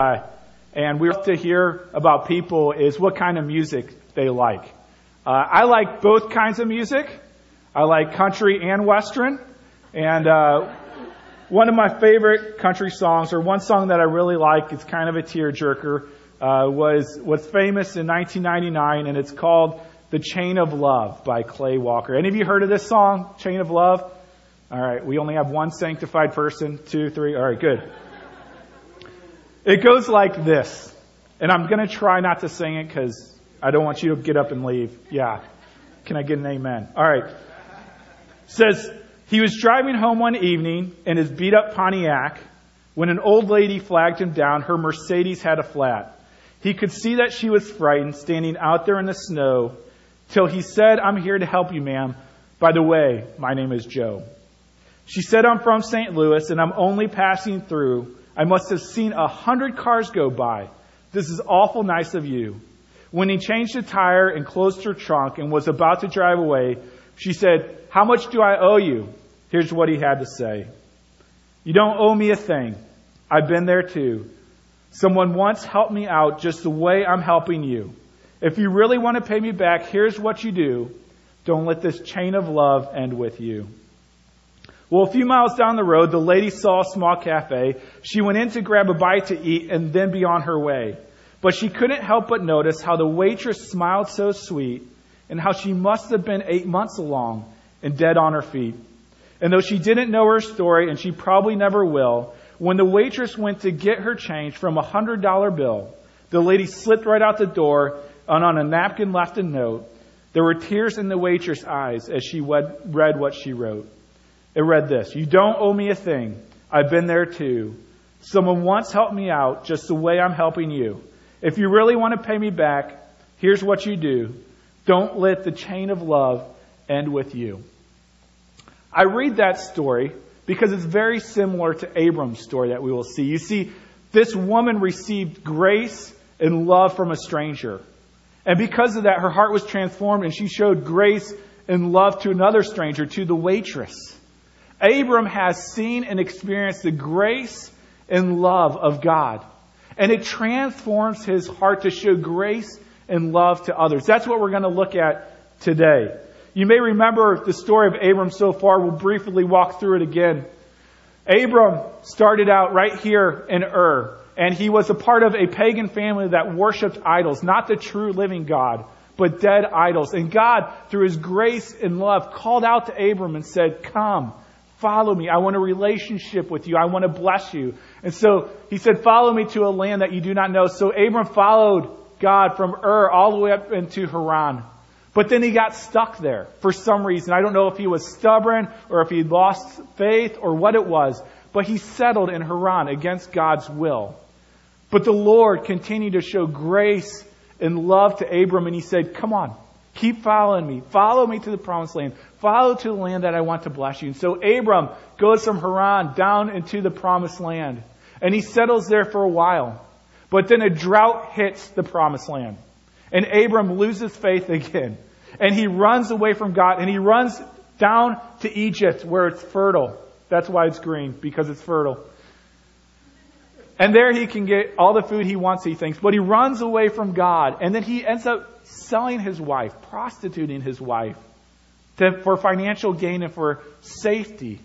And we like to hear about people is what kind of music they like. I like both kinds of music. I like country and Western. And one of my favorite country songs, or one song that I really like, it's kind of a tearjerker, was famous in 1999, and it's called The Chain of Love by Clay Walker. Any of you heard of this song, Chain of Love? All right, we only have one sanctified person, 2, 3. All right, good. It goes like this, and I'm going to try not to sing it because I don't want you to get up and leave. Yeah. Can I get an amen? All right. It says, he was driving home one evening in his beat-up Pontiac when an old lady flagged him down. Her Mercedes had a flat. He could see that she was frightened, standing out there in the snow, till he said, I'm here to help you, ma'am. By the way, my name is Joe. She said, I'm from St. Louis, and I'm only passing through. I must have seen 100 cars go by. This is awful nice of you. When he changed the tire and closed her trunk and was about to drive away, she said, how much do I owe you? Here's what he had to say. You don't owe me a thing. I've been there too. Someone once helped me out just the way I'm helping you. If you really want to pay me back, here's what you do. Don't let this chain of love end with you. Well, a few miles down the road, the lady saw a small cafe. She went in to grab a bite to eat and then be on her way. But she couldn't help but notice how the waitress smiled so sweet and how she must have been 8 months along and dead on her feet. And though she didn't know her story, and she probably never will, when the waitress went to get her change from $100 bill, the lady slipped right out the door and on a napkin left a note. There were tears in the waitress' eyes as she read what she wrote. It read this, you don't owe me a thing. I've been there too. Someone once helped me out just the way I'm helping you. If you really want to pay me back, here's what you do. Don't let the chain of love end with you. I read that story because it's very similar to Abram's story that we will see. You see, this woman received grace and love from a stranger. And because of that, her heart was transformed and she showed grace and love to another stranger, to the waitress. Abram has seen and experienced the grace and love of God. And it transforms his heart to show grace and love to others. That's what we're going to look at today. You may remember the story of Abram so far. We'll briefly walk through it again. Abram started out right here in Ur. And he was a part of a pagan family that worshipped idols. Not the true living God, but dead idols. And God, through his grace and love, called out to Abram and said, come. Follow me. I want a relationship with you. I want to bless you. And so he said, follow me to a land that you do not know. So Abram followed God from Ur all the way up into Haran. But then he got stuck there for some reason. I don't know if he was stubborn or if he lost faith or what it was. But he settled in Haran against God's will. But the Lord continued to show grace and love to Abram. And he said, come on. Keep following me. Follow me to the promised land. Follow to the land that I want to bless you. And so Abram goes from Haran down into the promised land. And he settles there for a while. But then a drought hits the promised land. And Abram loses faith again. And he runs away from God. And he runs down to Egypt where it's fertile. That's why it's green, because it's fertile. And there he can get all the food he wants, he thinks. But he runs away from God. And then he ends up selling his wife, prostituting his wife for financial gain and for safety.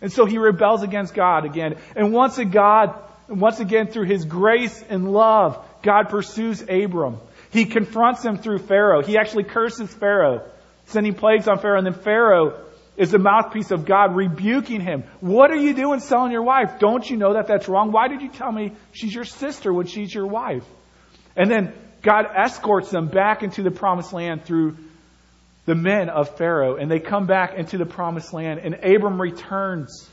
And so he rebels against God again. And once again, through his grace and love, God pursues Abram. He confronts him through Pharaoh. He actually curses Pharaoh, sending plagues on Pharaoh. And then Pharaoh is the mouthpiece of God rebuking him. What are you doing selling your wife? Don't you know that that's wrong? Why did you tell me she's your sister when she's your wife? And then God escorts them back into the promised land through the men of Pharaoh. And they come back into the promised land. And Abram returns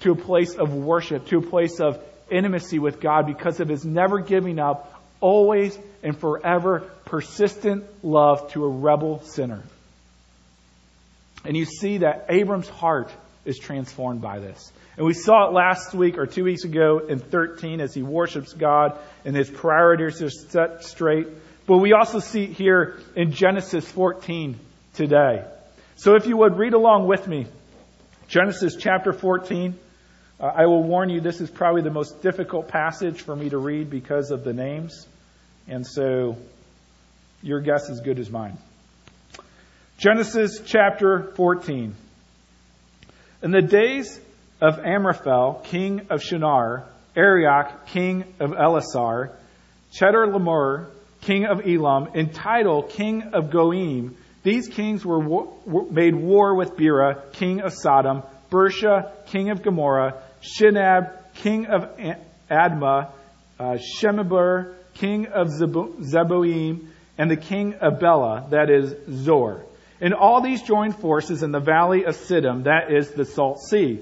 to a place of worship, to a place of intimacy with God because of his never giving up, always and forever persistent love to a rebel sinner. And you see that Abram's heart is transformed by this. And we saw it last week or 2 weeks ago in 13 as he worships God and his priorities are set straight. But we also see it here in Genesis 14 today. So if you would read along with me, Genesis chapter 14, I will warn you, this is probably the most difficult passage for me to read because of the names. And so your guess is as good as mine. Genesis chapter 14. In the days of Amraphel, king of Shinar, Arioch, king of Elasar, Chedorlaomer, king of Elam, and Tidal, king of Goim, these kings were made war with Bera, king of Sodom, Bersha, king of Gomorrah, Shinab, king of Admah, Shemeber, king of Zeboim, and the king of Bela, that is Zor. And all these joined forces in the valley of Siddim, that is the Salt Sea.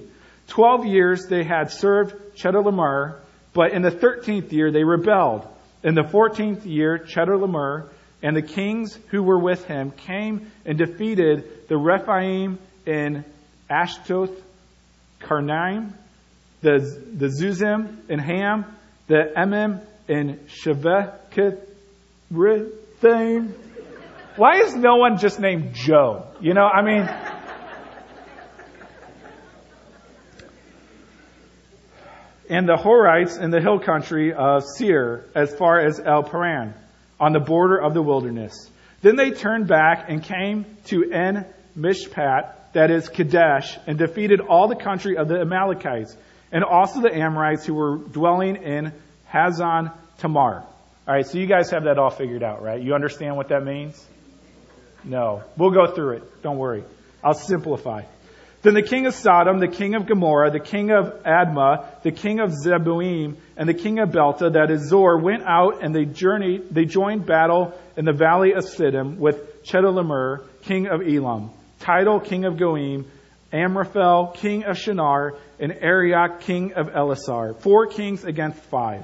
12 years they had served Chedorlaomer, but in the 13th year they rebelled. In the 14th year, Chedorlaomer and the kings who were with him came and defeated the Rephaim in Ashtoth-Karnaim, the Zuzim in Ham, the Emim in Shevekethrim. Why is no one just named Joe? You know, I mean... and the Horites in the hill country of Seir, as far as El-Paran, on the border of the wilderness. Then they turned back and came to En Mishpat, that is Kadesh, and defeated all the country of the Amalekites, and also the Amorites who were dwelling in Hazan Tamar. All right, so you guys have that all figured out, right? You understand what that means? No. We'll go through it. Don't worry. I'll simplify. Then the king of Sodom, the king of Gomorrah, the king of Admah, the king of Zeboim, and the king of Belta, that is Zor, went out and they joined battle in the valley of Siddim with Chedorlaomer, king of Elam, Tidal, king of Goim, Amraphel, king of Shinar, and Arioch, king of Elasar. 4 kings against 5.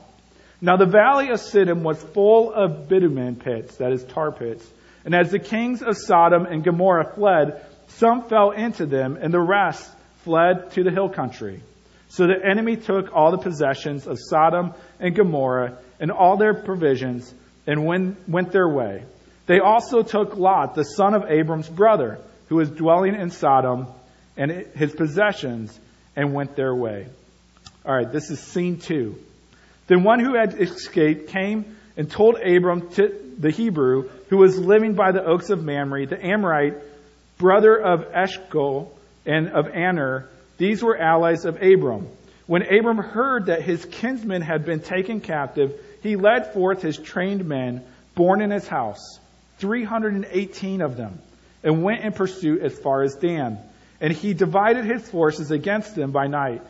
Now the valley of Siddim was full of bitumen pits, that is tar pits. And as the kings of Sodom and Gomorrah fled, some fell into them, and the rest fled to the hill country. So the enemy took all the possessions of Sodom and Gomorrah and all their provisions and went their way. They also took Lot, the son of Abram's brother, who was dwelling in Sodom, and his possessions, and went their way. All right, this is scene 2. Then one who had escaped came and told Abram, the Hebrew, who was living by the oaks of Mamre, the Amorite, brother of Eshcol and of Aner. These were allies of Abram. When Abram heard that his kinsmen had been taken captive, he led forth his trained men, born in his house, 318 of them, and went in pursuit as far as Dan. And he divided his forces against them by night,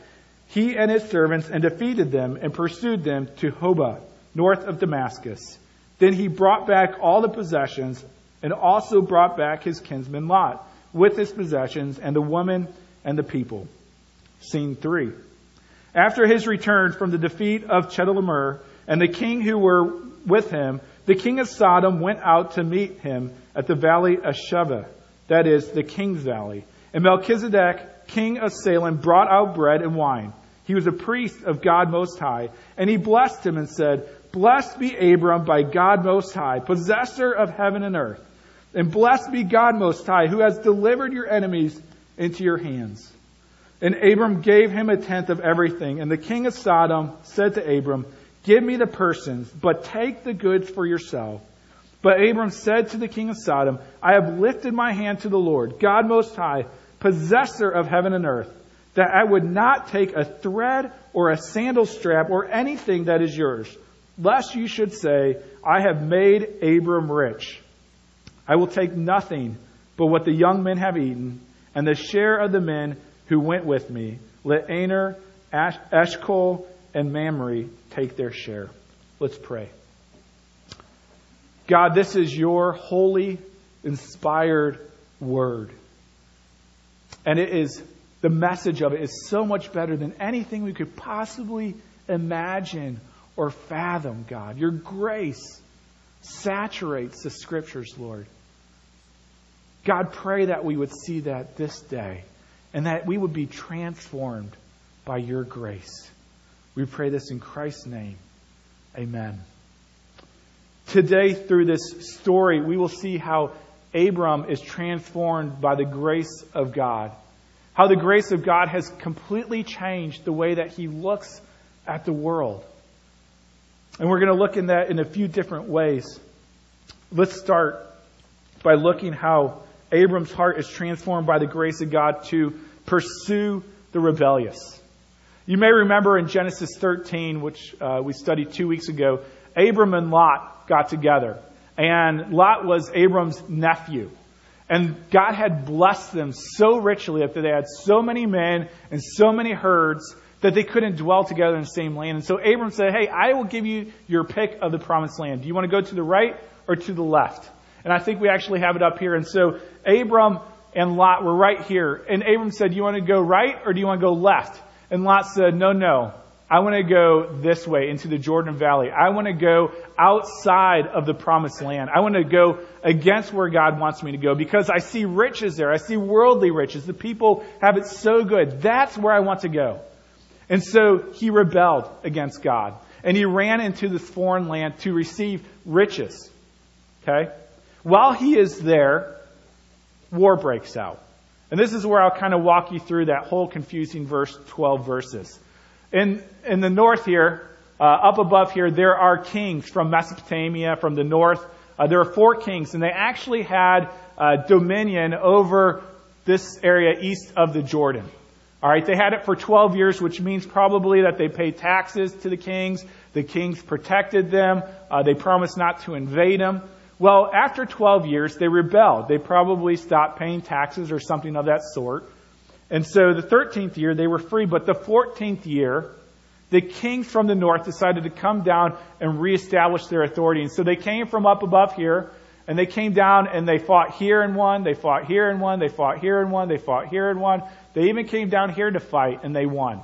he and his servants, and defeated them and pursued them to Hobah, north of Damascus. Then he brought back all the possessions, and also brought back his kinsman Lot with his possessions, and the woman and the people. Scene 3. After his return from the defeat of Chedorlaomer and the king who were with him, the king of Sodom went out to meet him at the valley of Sheva, that is, the king's valley. And Melchizedek, king of Salem, brought out bread and wine. He was a priest of God Most High, and he blessed him and said, "Blessed be Abram by God Most High, possessor of heaven and earth. And blessed be God Most High, who has delivered your enemies into your hands." And Abram gave him 1/10 of everything. And the king of Sodom said to Abram, "Give me the persons, but take the goods for yourself." But Abram said to the king of Sodom, "I have lifted my hand to the Lord, God Most High, possessor of heaven and earth, that I would not take a thread or a sandal strap or anything that is yours, lest you should say, 'I have made Abram rich.' I will take nothing but what the young men have eaten, and the share of the men who went with me. Let Aner, Eshcol, and Mamre take their share." Let's pray. God, this is your holy, inspired word. And the message of it is so much better than anything we could possibly imagine or fathom, God. Your grace saturates the scriptures, Lord. God, pray that we would see that this day, and that we would be transformed by your grace. We pray this in Christ's name. Amen. Today, through this story, we will see how Abram is transformed by the grace of God, How the grace of God has completely changed the way that he looks at the world. And we're going to look in that in a few different ways. Let's start by looking how Abram's heart is transformed by the grace of God to pursue the rebellious. You may remember in Genesis 13, which we studied 2 weeks ago, Abram and Lot got together. And Lot was Abram's nephew. And God had blessed them so richly after they had so many men and so many herds that they couldn't dwell together in the same land. And so Abram said, hey, I will give you your pick of the promised land. Do you want to go to the right or to the left? And I think we actually have it up here. And so Abram and Lot were right here. And Abram said, do you want to go right or do you want to go left? And Lot said, no, I want to go this way into the Jordan Valley. I want to go outside of the promised land. I want to go against where God wants me to go because I see riches there. I see worldly riches. The people have it so good. That's where I want to go. And so he rebelled against God. And he ran into this foreign land to receive riches. Okay? While he is there, war breaks out. And this is where I'll kind of walk you through that whole confusing verse, 12 verses. In the north here, up above here, there are kings from Mesopotamia, from the north. There are four kings, and they actually had dominion over this area east of the Jordan. All right, they had it for 12 years, which means probably that they paid taxes to the kings. The kings protected them. They promised not to invade them. Well, after 12 years, they rebelled. They probably stopped paying taxes or something of that sort. And so the 13th year, they were free. But the 14th year, the kings from the north decided to come down and reestablish their authority. And so they came from up above here, and they came down and they fought here and won. They fought here and won. They fought here and won. They fought here and won. They even came down here to fight, and they won.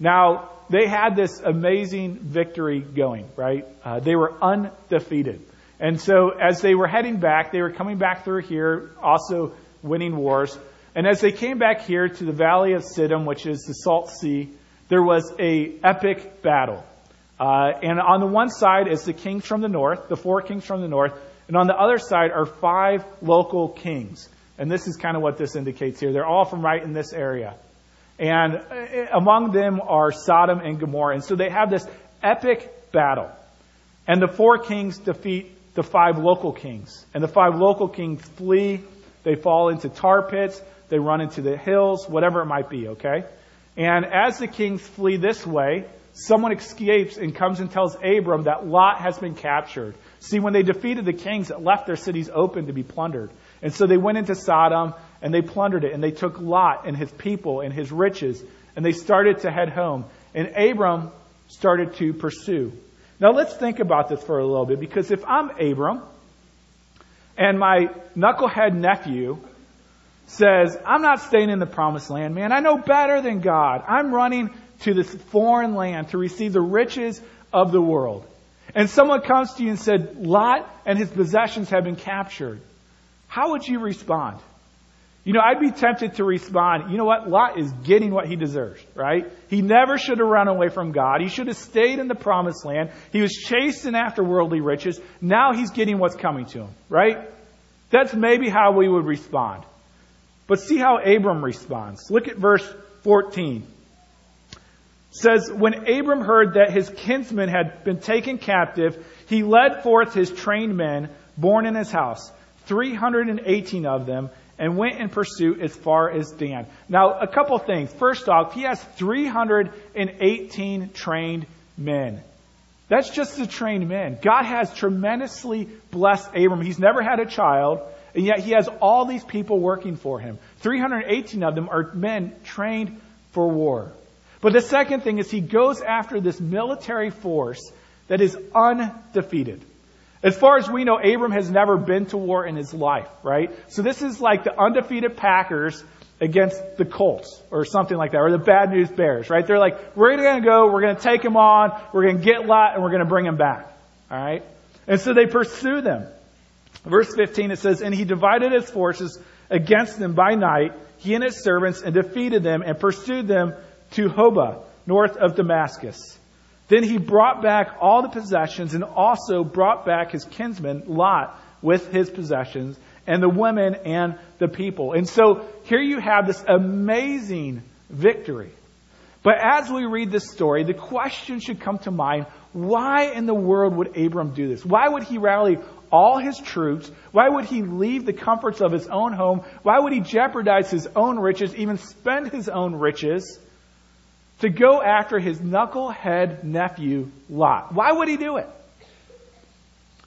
Now, they had this amazing victory going, right? They were undefeated. And so as they were heading back, they were coming back through here, also winning wars. And as they came back here to the Valley of Siddim, which is the Salt Sea, there was a epic battle. And on the one side is the kings from the north, the four kings from the north. And on the other side are five local kings. And this is kind of what this indicates here. They're all from right in this area. And among them are Sodom and Gomorrah. And so they have this epic battle. And the four kings defeat the five local kings. And the five local kings flee. They fall into tar pits. They run into the hills, whatever it might be, okay? And as the kings flee this way, someone escapes and comes and tells Abram that Lot has been captured. See, when they defeated the kings, it left their cities open to be plundered. And so they went into Sodom, and they plundered it. And they took Lot and his people and his riches. And they started to head home. And Abram started to pursue. Now let's think about this for a little bit, because if I'm Abram and my knucklehead nephew says, I'm not staying in the promised land, man. I know better than God. I'm running to this foreign land to receive the riches of the world. And someone comes to you and said, Lot and his possessions have been captured. How would you respond? You know, I'd be tempted to respond, you know what, Lot is getting what he deserves, right? He never should have run away from God. He should have stayed in the promised land. He was chasing after worldly riches. Now he's getting what's coming to him, right? That's maybe how we would respond. But see how Abram responds. Look at verse 14. It says, when Abram heard that his kinsmen had been taken captive, he led forth his trained men born in his house, 318 of them, and went in pursuit as far as Dan. Now, a couple things. First off, he has 318 trained men. That's just the trained men. God has tremendously blessed Abram. He's never had a child, and yet he has all these people working for him. 318 of them are men trained for war. But the second thing is he goes after this military force that is undefeated. As far as we know, Abram has never been to war in his life, right? So this is like the undefeated Packers against the Colts or something like that, or the Bad News Bears, right? They're like, we're going to go, we're going to take him on, we're going to get Lot, and we're going to bring him back, all right? And so they pursue them. Verse 15, it says, and he divided his forces against them by night, he and his servants, and defeated them and pursued them to Hobah, north of Damascus. Then he brought back all the possessions and also brought back his kinsman Lot with his possessions and the women and the people. And so here you have this amazing victory. But as we read this story, the question should come to mind, why in the world would Abram do this? Why would he rally all his troops? Why would he leave the comforts of his own home? Why would he jeopardize his own riches, even spend his own riches, to go after his knucklehead nephew, Lot? Why would he do it?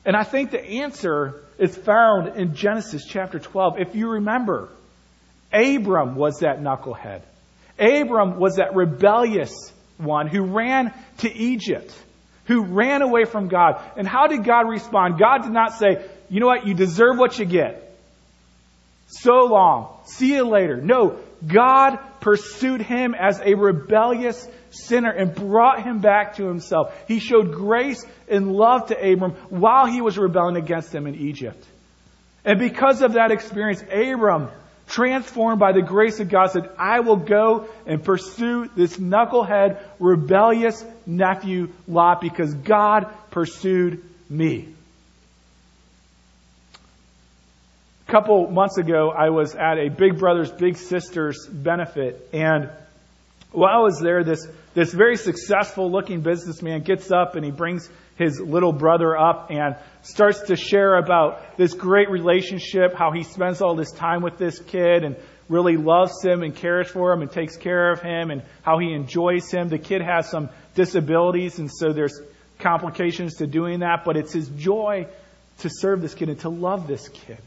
And I think the answer is found in Genesis chapter 12. If you remember, Abram was that knucklehead. Abram was that rebellious one who ran to Egypt, who ran away from God. And how did God respond? God did not say, you know what, you deserve what you get. So long. See you later. No, God pursued him as a rebellious sinner and brought him back to himself. He showed grace and love to Abram while he was rebelling against him in Egypt. And because of that experience, Abram, transformed by the grace of God, said, I will go and pursue this knucklehead, rebellious nephew Lot because God pursued me. A couple months ago, I was at a Big Brothers Big Sisters benefit, and while I was there, this very successful looking businessman gets up and he brings his little brother up and starts to share about this great relationship, how he spends all this time with this kid and really loves him and cares for him and takes care of him and how he enjoys him. The kid has some disabilities, and so there's complications to doing that, but it's his joy to serve this kid and to love this kid.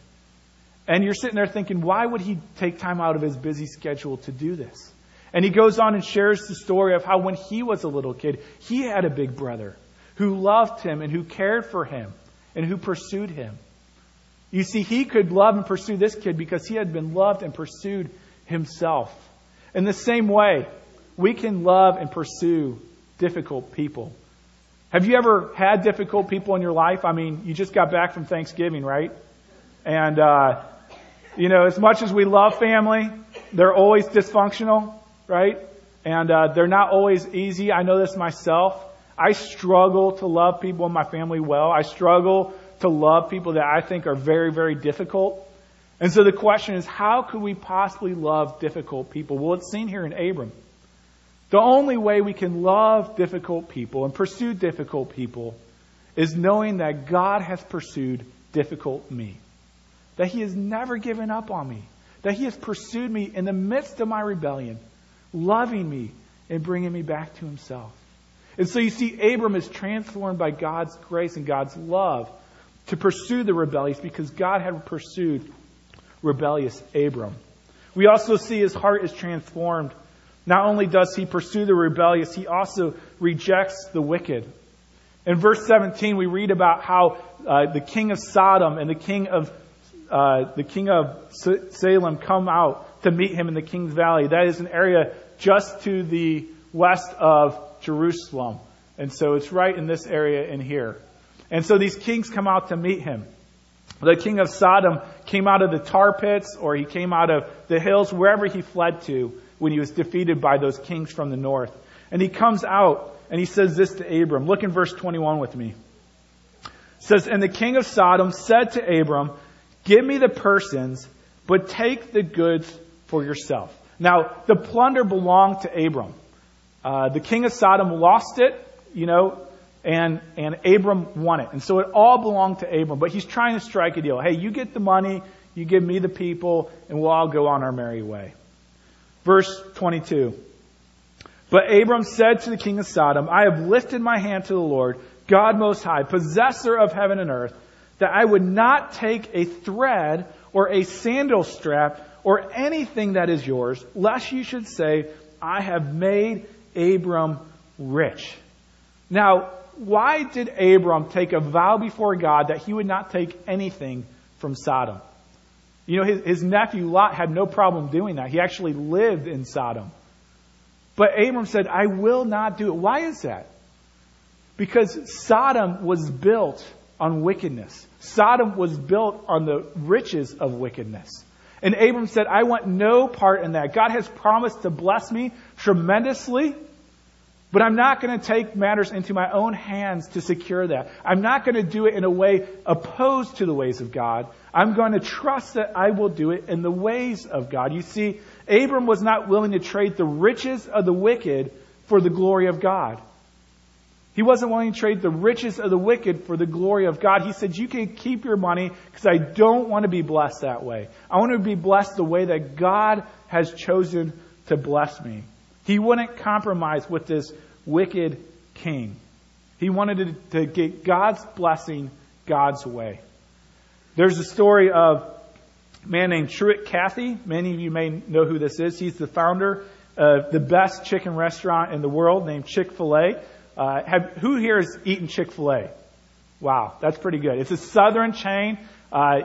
And you're sitting there thinking, why would he take time out of his busy schedule to do this? And he goes on and shares the story of how when he was a little kid, he had a big brother who loved him and who cared for him and who pursued him. You see, he could love and pursue this kid because he had been loved and pursued himself. In the same way, we can love and pursue difficult people. Have you ever had difficult people in your life? I mean, you just got back from Thanksgiving, right? And, you know, as much as we love family, they're always dysfunctional, right? And they're not always easy. I know this myself. I struggle to love people in my family well. I struggle to love people that I think are very, very difficult. And so the question is, how could we possibly love difficult people? Well, it's seen here in Abram. The only way we can love difficult people and pursue difficult people is knowing that God has pursued difficult me, that He has never given up on me, that He has pursued me in the midst of my rebellion, loving me and bringing me back to Himself. And so you see, Abram is transformed by God's grace and God's love to pursue the rebellious because God had pursued rebellious Abram. We also see his heart is transformed. Not only does he pursue the rebellious, he also rejects the wicked. In verse 17, we read about how the king of Sodom and the king of Salem come out to meet him in the King's Valley. That is an area just to the west of Jerusalem. And so it's right in this area in here. And so these kings come out to meet him. The king of Sodom came out of the tar pits, or he came out of the hills, wherever he fled to when he was defeated by those kings from the north. And he comes out and he says this to Abram. Look in verse 21 with me. It says, and the king of Sodom said to Abram, give me the persons, but take the goods for yourself. Now, the plunder belonged to Abram. The king of Sodom lost it, you know, and Abram won it. And so it all belonged to Abram, but he's trying to strike a deal. Hey, you get the money, you give me the people, and we'll all go on our merry way. Verse 22. But Abram said to the king of Sodom, I have lifted my hand to the Lord, God Most High, possessor of heaven and earth, that I would not take a thread or a sandal strap or anything that is yours, lest you should say, I have made Abram rich. Now, why did Abram take a vow before God that he would not take anything from Sodom? You know, his nephew Lot had no problem doing that. He actually lived in Sodom. But Abram said, I will not do it. Why is that? Because Sodom was built on wickedness. Sodom was built on the riches of wickedness. And Abram said, I want no part in that. God has promised to bless me tremendously, But I'm not going to take matters into my own hands to secure that. I'm not going to do it in a way opposed to the ways of God. I'm going to trust that I will do it in the ways of God. You see, Abram was not willing to trade the riches of the wicked for the glory of God. He wasn't willing to trade the riches of the wicked for the glory of God. He said, you can keep your money because I don't want to be blessed that way. I want to be blessed the way that God has chosen to bless me. He wouldn't compromise with this wicked king. He wanted to get God's blessing God's way. There's a story of a man named Truett Cathy. Many of you may know who this is. He's the founder of the best chicken restaurant in the world named Chick-fil-A. Who here has eaten Chick-fil-A? Wow, that's pretty good. It's a southern chain.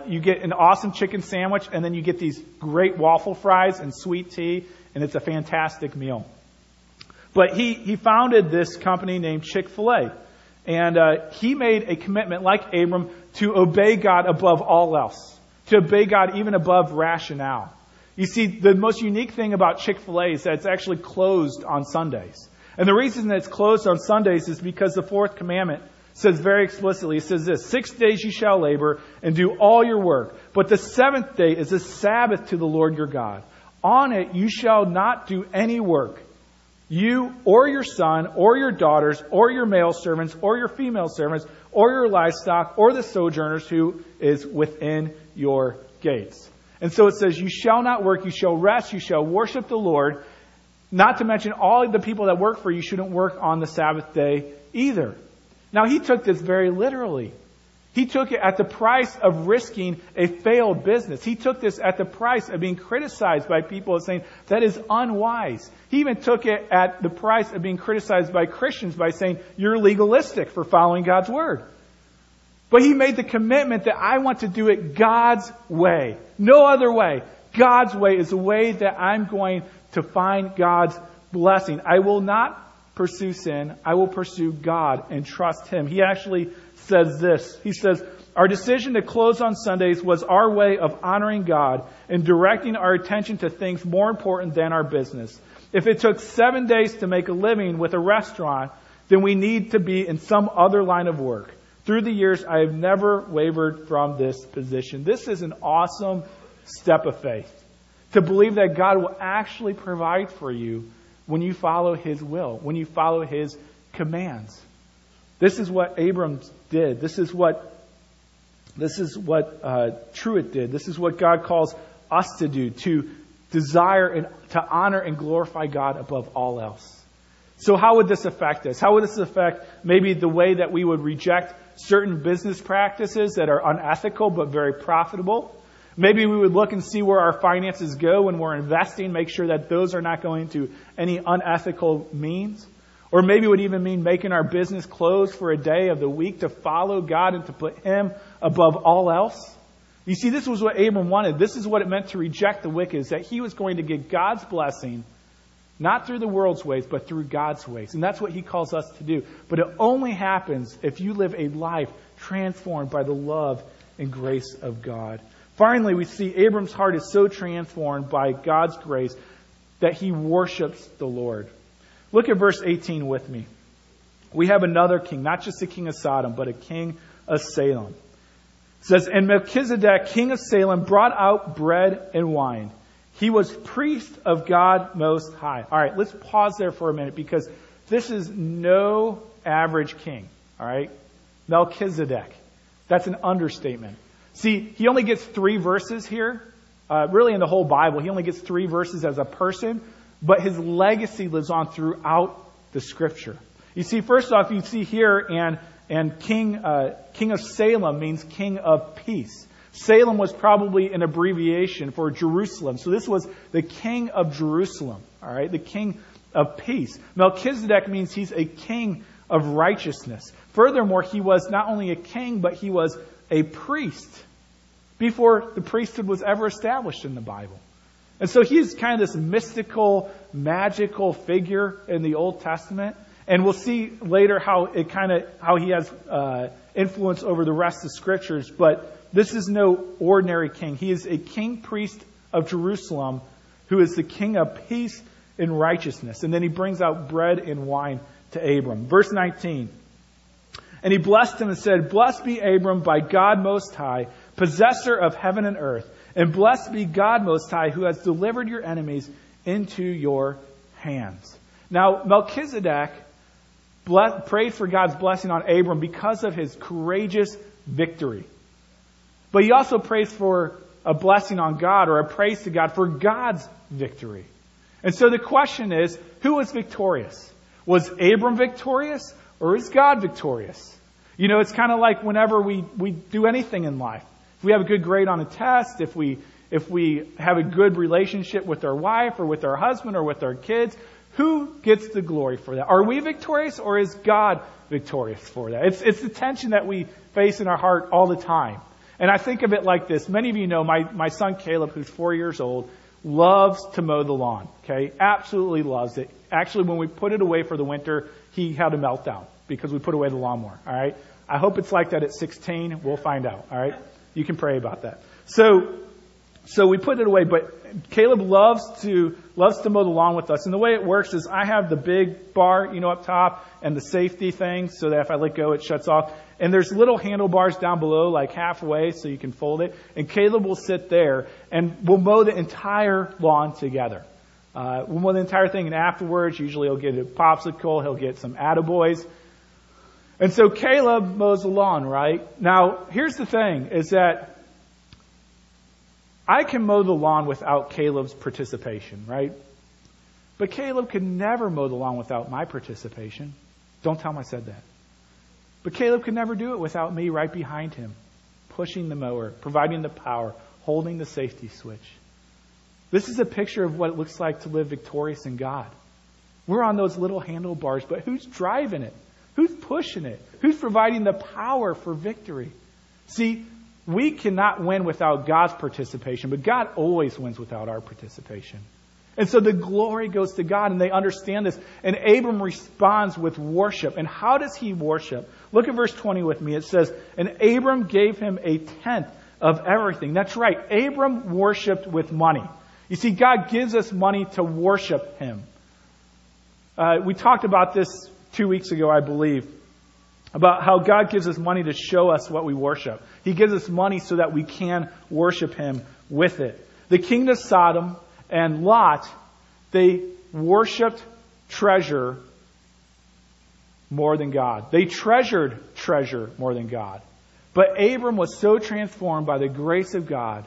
You get an awesome chicken sandwich, and then you get these great waffle fries and sweet tea, and it's a fantastic meal. But he founded this company named Chick-fil-A, and he made a commitment, like Abram, to obey God above all else, to obey God even above rationale. You see, the most unique thing about Chick-fil-A is that it's actually closed on Sundays. And the reason that it's closed on Sundays is because the fourth commandment says very explicitly, it says this, 6 days you shall labor and do all your work, but the seventh day is a Sabbath to the Lord your God. On it you shall not do any work, you or your son or your daughters or your male servants or your female servants or your livestock or the sojourners who is within your gates. And so it says, you shall not work, you shall rest, you shall worship the Lord. Not to mention all of the people that work for you shouldn't work on the Sabbath day either. Now, he took this very literally. He took it at the price of risking a failed business. He took this at the price of being criticized by people and saying, that is unwise. He even took it at the price of being criticized by Christians by saying, you're legalistic for following God's word. But he made the commitment that I want to do it God's way. No other way. God's way is the way that I'm going to find God's blessing. I will not pursue sin. I will pursue God and trust Him. He actually says this. He says, our decision to close on Sundays was our way of honoring God and directing our attention to things more important than our business. If it took 7 days to make a living with a restaurant, then we need to be in some other line of work. Through the years, I have never wavered from this position. This is an awesome step of faith. To believe that God will actually provide for you when you follow His will, when you follow His commands. This is what Abram did. This is what Truett did. This is what God calls us to do, to desire and to honor and glorify God above all else. So how would this affect us? How would this affect maybe the way that we would reject certain business practices that are unethical but very profitable? Maybe we would look and see where our finances go when we're investing, make sure that those are not going to any unethical means. Or maybe it would even mean making our business close for a day of the week to follow God and to put Him above all else. You see, this was what Abram wanted. This is what it meant to reject the wicked, is that he was going to get God's blessing, not through the world's ways, but through God's ways. And that's what He calls us to do. But it only happens if you live a life transformed by the love and grace of God. Finally, we see Abram's heart is so transformed by God's grace that he worships the Lord. Look at verse 18 with me. We have another king, not just the king of Sodom, but a king of Salem. It says, and Melchizedek, king of Salem, brought out bread and wine. He was priest of God Most High. All right, let's pause there for a minute because this is no average king. All right, Melchizedek. That's an understatement. See, he only gets 3 verses here. Really, in the whole Bible, he only gets 3 verses as a person, but his legacy lives on throughout the Scripture. You see, first off, you see here, and king of Salem means king of peace. Salem was probably an abbreviation for Jerusalem, so this was the king of Jerusalem. All right, the king of peace. Melchizedek means he's a king of righteousness. Furthermore, he was not only a king, but he was a priest before the priesthood was ever established in the Bible. And so he's kind of this mystical, magical figure in the Old Testament. And we'll see later how he has influence over the rest of Scriptures. But this is no ordinary king. He is a king priest of Jerusalem who is the king of peace in righteousness. And then he brings out bread and wine to Abram. Verse 19. And he blessed him and said, Blessed be Abram by God Most High, possessor of heaven and earth. And blessed be God Most High, who has delivered your enemies into your hands. Now, Melchizedek prayed for God's blessing on Abram because of his courageous victory. But he also prays for a blessing on God, or a praise to God for God's victory. And so the question is, who was victorious? Was Abram victorious, or is God victorious? You know, it's kind of like whenever we do anything in life. If we have a good grade on a test, if we have a good relationship with our wife or with our husband or with our kids, who gets the glory for that? Are we victorious, or is God victorious for that? It's the tension that we face in our heart all the time. And I think of it like this. Many of you know my son Caleb, who's 4 years old, loves to mow the lawn. Okay, absolutely loves it. Actually, when we put it away for the winter, he had a meltdown because we put away the lawnmower. All right. I hope it's like that at 16. We'll find out. All right. You can pray about that. So we put it away, but Caleb loves to mow the lawn with us. And the way it works is I have the big bar, you know, up top, and the safety thing so that if I let go, it shuts off. And there's little handlebars down below, like halfway, so you can fold it. And Caleb will sit there, and we'll mow the entire lawn together. We'll mow the entire thing, and afterwards, usually he'll get a popsicle, he'll get some attaboys. And so Caleb mows the lawn, right? Now, here's the thing, is that I can mow the lawn without Caleb's participation, right? But Caleb could never mow the lawn without my participation. Don't tell him I said that. But Caleb could never do it without me right behind him, pushing the mower, providing the power, holding the safety switch. This is a picture of what it looks like to live victorious in God. We're on those little handlebars, but who's driving it? Who's pushing it? Who's providing the power for victory? See, we cannot win without God's participation, but God always wins without our participation. And so the glory goes to God, and they understand this. And Abram responds with worship. And how does he worship? Look at verse 20 with me. It says, And Abram gave him 1/10 of everything. That's right. Abram worshipped with money. You see, God gives us money to worship him. We talked about this 2 weeks ago, I believe, about how God gives us money to show us what we worship. He gives us money so that we can worship him with it. The king of Sodom and Lot, they worshipped treasure more than God. They treasured treasure more than God. But Abram was so transformed by the grace of God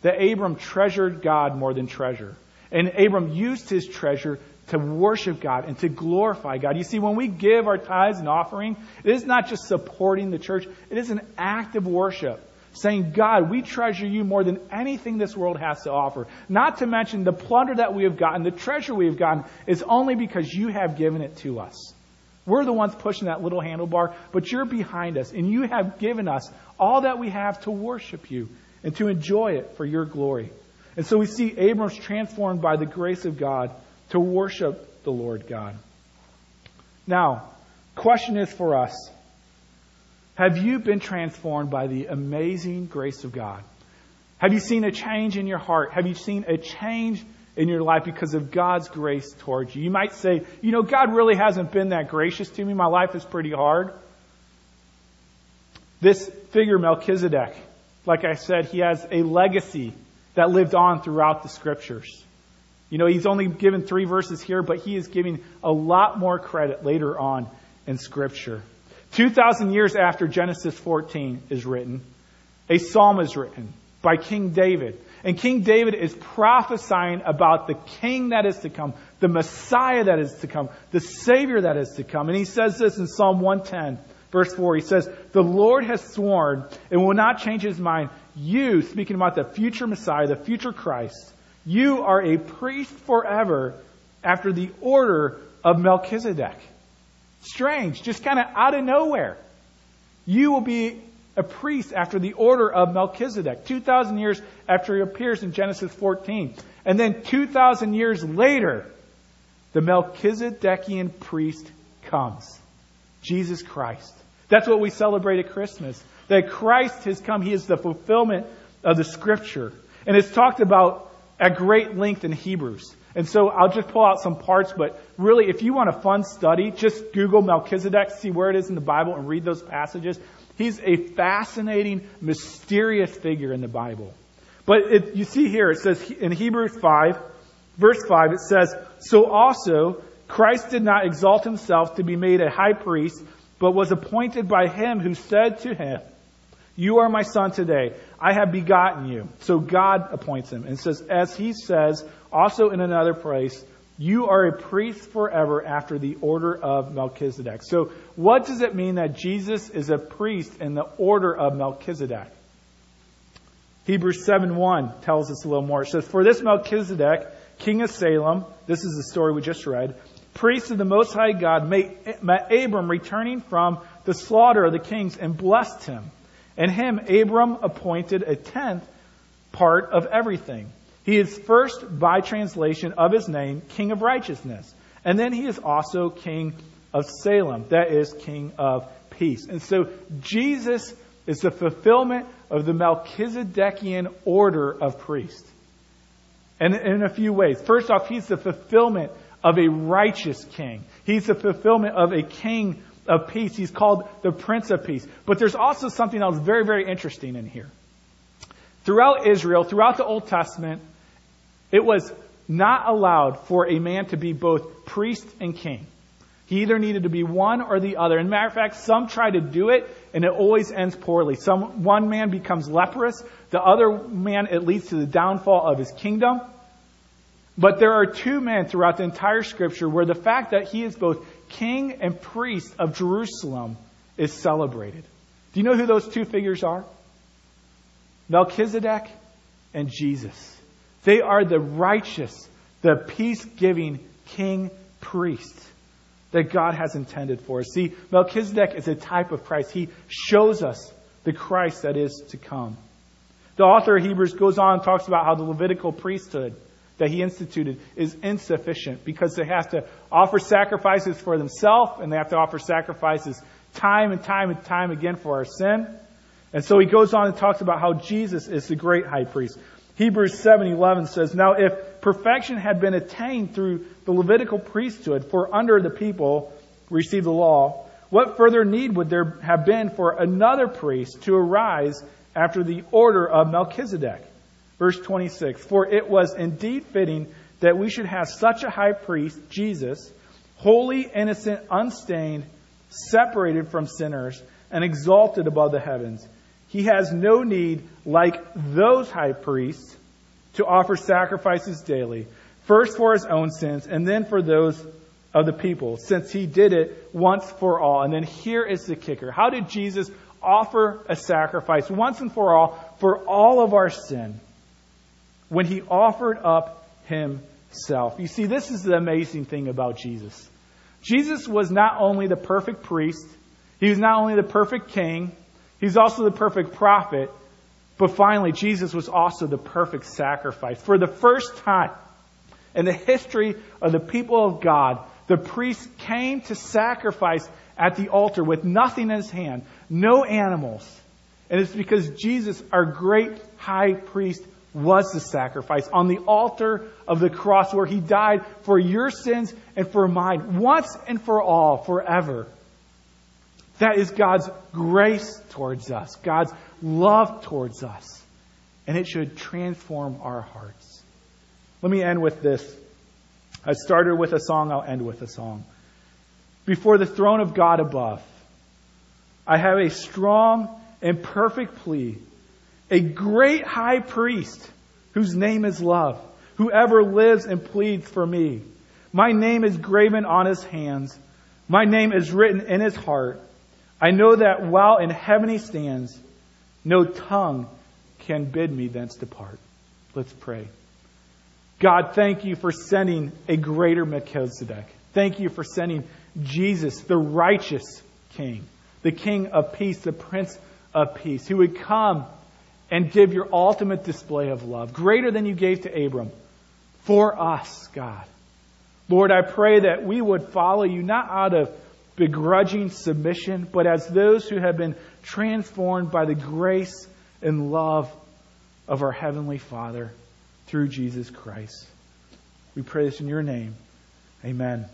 that Abram treasured God more than treasure. And Abram used his treasure to worship God and to glorify God. You see, when we give our tithes and offering, it is not just supporting the church. It is an act of worship. Saying, God, we treasure you more than anything this world has to offer. Not to mention the plunder that we have gotten, the treasure we have gotten, is only because you have given it to us. We're the ones pushing that little handlebar, but you're behind us, and you have given us all that we have to worship you and to enjoy it for your glory. And so we see Abram's transformed by the grace of God to worship the Lord God. Now, question is for us, have you been transformed by the amazing grace of God? Have you seen a change in your heart? Have you seen a change in your life because of God's grace towards you? You might say, you know, God really hasn't been that gracious to me. My life is pretty hard. This figure, Melchizedek, like I said, he has a legacy that lived on throughout the scriptures. You know, he's only given 3 verses here, but he is giving a lot more credit later on in scripture. 2,000 years after Genesis 14 is written, a psalm is written by King David. And King David is prophesying about the king that is to come, the Messiah that is to come, the Savior that is to come. And he says this in Psalm 110, verse 4. He says, The Lord has sworn and will not change his mind. You, speaking about the future Messiah, the future Christ, you are a priest forever after the order of Melchizedek. Strange, just kind of out of nowhere. You will be a priest after the order of Melchizedek. 2,000 years after he appears in Genesis 14. And then 2,000 years later, the Melchizedekian priest comes. Jesus Christ. That's what we celebrate at Christmas. That Christ has come. He is the fulfillment of the scripture. And it's talked about at great length in Hebrews. And so I'll just pull out some parts, but really, if you want a fun study, just Google Melchizedek, see where it is in the Bible, and read those passages. He's a fascinating, mysterious figure in the Bible. But you see here, it says in Hebrews 5, verse 5, it says, "So also Christ did not exalt himself to be made a high priest, but was appointed by him who said to him, 'You are my son today. I have begotten you.'" So God appoints him and says, "As he says, also in another place, 'You are a priest forever after the order of Melchizedek.'" So what does it mean that Jesus is a priest in the order of Melchizedek? Hebrews 7:1 tells us a little more. It says, "For this Melchizedek, king of Salem," this is the story we just read, "priest of the Most High God, met Abram returning from the slaughter of the kings and blessed him. And him, Abram appointed a tenth part of everything. He is first, by translation of his name, King of Righteousness. And then he is also King of Salem," that is, King of Peace. And so Jesus is the fulfillment of the Melchizedekian order of priest. And in a few ways. First off, he's the fulfillment of a righteous king. He's the fulfillment of a king of peace. He's called the Prince of Peace. But there's also something else very, very interesting in here. Throughout Israel, throughout the Old Testament, it was not allowed for a man to be both priest and king. He either needed to be one or the other. As a matter of fact, some try to do it, and it always ends poorly. One man becomes leprous. The other man, it leads to the downfall of his kingdom. But there are two men throughout the entire Scripture where the fact that he is both king and priest of Jerusalem is celebrated. Do you know who those two figures are? Melchizedek and Jesus. They are the righteous, the peace-giving king-priest that God has intended for us. See, Melchizedek is a type of Christ. He shows us the Christ that is to come. The author of Hebrews goes on and talks about how the Levitical priesthood that he instituted is insufficient because they have to offer sacrifices for themselves, and they have to offer sacrifices time and time and time again for our sin. And so he goes on and talks about how Jesus is the great high priest. Hebrews 7:11 says, "Now if perfection had been attained through the Levitical priesthood, for under the people received the law, what further need would there have been for another priest to arise after the order of Melchizedek?" Verse 26, "For it was indeed fitting that we should have such a high priest, Jesus, holy, innocent, unstained, separated from sinners, and exalted above the heavens. He has no need, like those high priests, to offer sacrifices daily, first for his own sins, and then for those of the people, since he did it once for all." And then here is the kicker. How did Jesus offer a sacrifice once and for all of our sin? When he offered up himself. You see, this is the amazing thing about Jesus. Jesus was not only the perfect priest, he was not only the perfect king, he was also the perfect prophet, but finally, Jesus was also the perfect sacrifice. For the first time in the history of the people of God, the priest came to sacrifice at the altar with nothing in his hand, no animals. And it's because Jesus, our great high priest, was the sacrifice on the altar of the cross where he died for your sins and for mine, once and for all, forever. That is God's grace towards us, God's love towards us, and it should transform our hearts. Let me end with this. I started with a song, I'll end with a song. "Before the throne of God above, I have a strong and perfect plea, a great high priest whose name is love, whoever lives and pleads for me. My name is graven on his hands. My name is written in his heart. I know that while in heaven he stands, no tongue can bid me thence depart." Let's pray. God, thank you for sending a greater Melchizedek. Thank you for sending Jesus, the righteous king, the king of peace, the prince of peace, who would come and give your ultimate display of love, greater than you gave to Abram, for us, God. Lord, I pray that we would follow you not out of begrudging submission, but as those who have been transformed by the grace and love of our Heavenly Father through Jesus Christ. We pray this in your name. Amen.